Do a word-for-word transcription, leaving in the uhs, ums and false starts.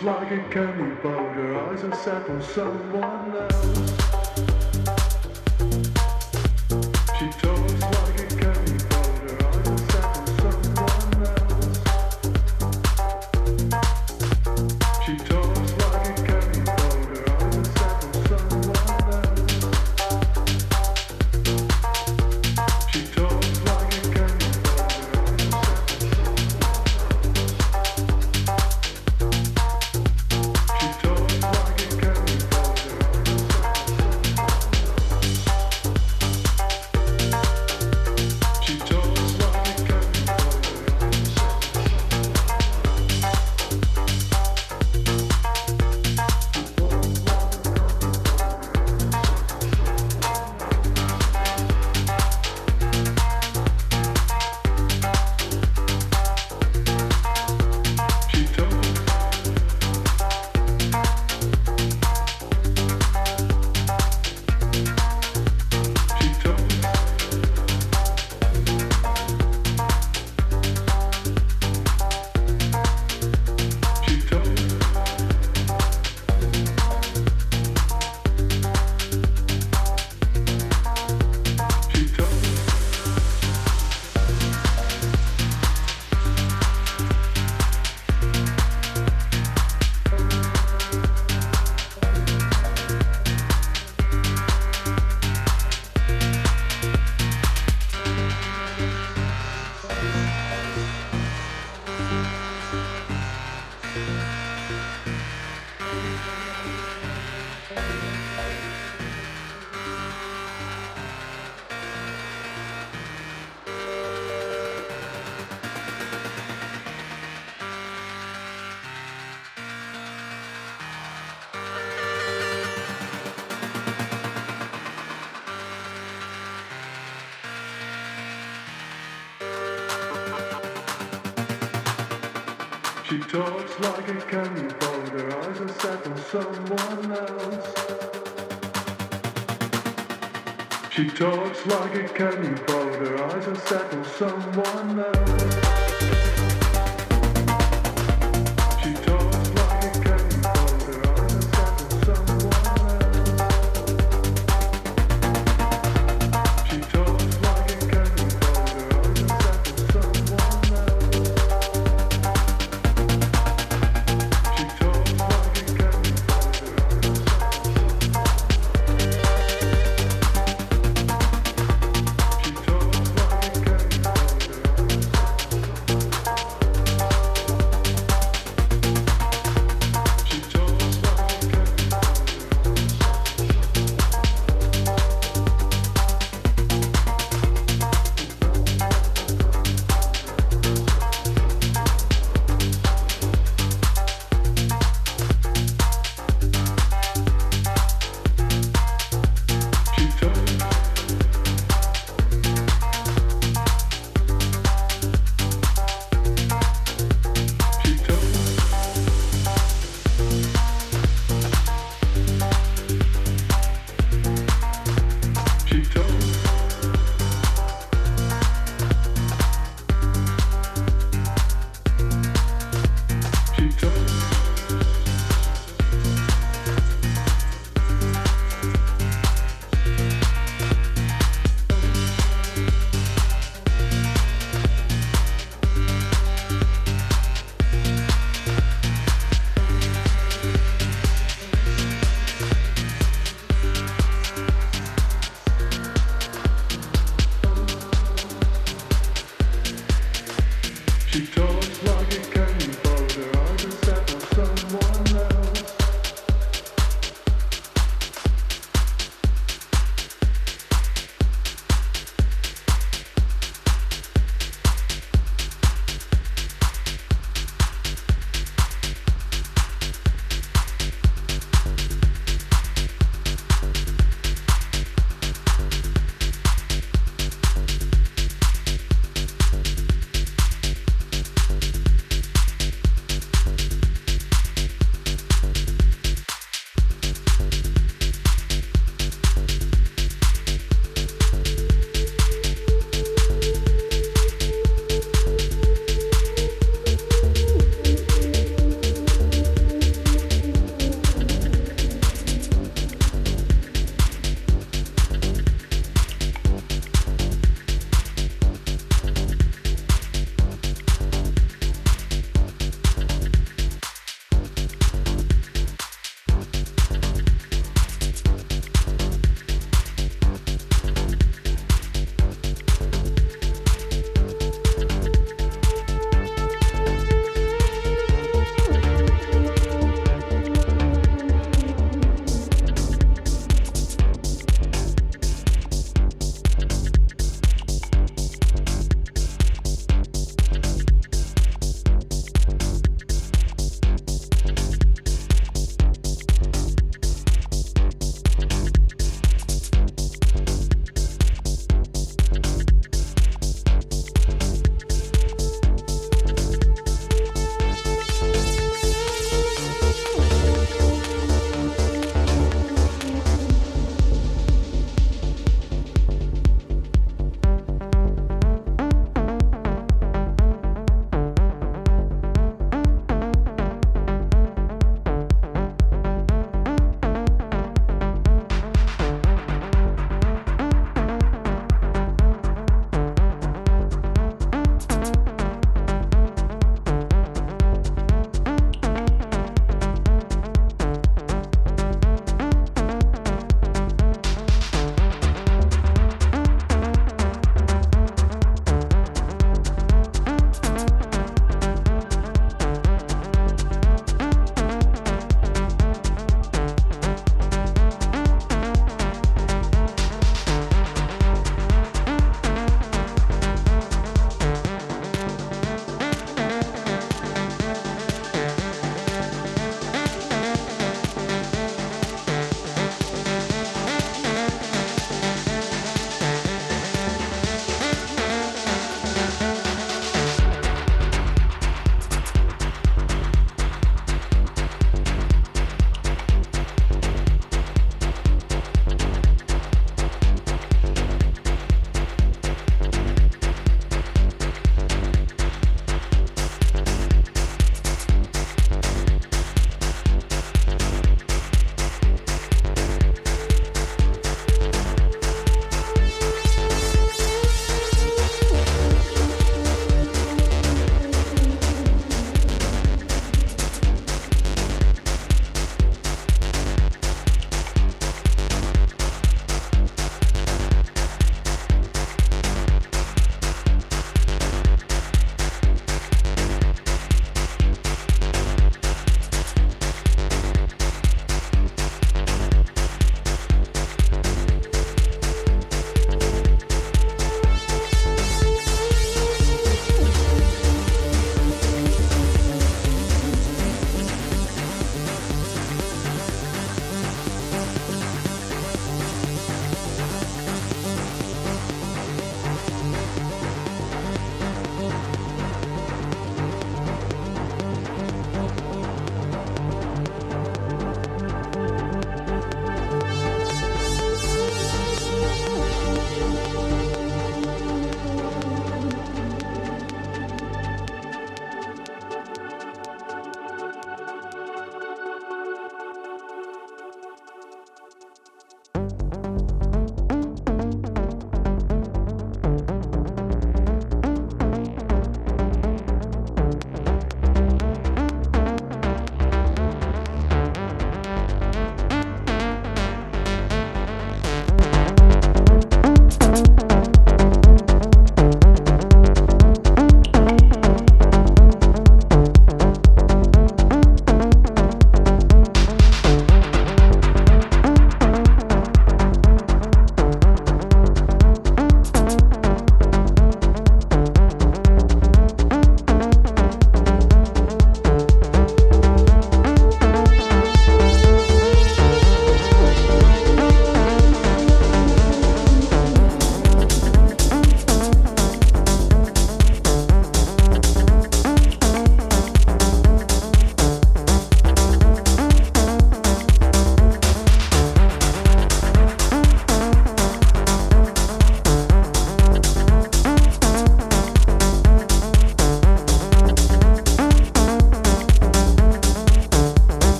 Like a cannibal, her eyes are set on someone else. She talks like a cannibal, her eyes are set on someone else. She talks like a cannibal, her eyes are set on someone else.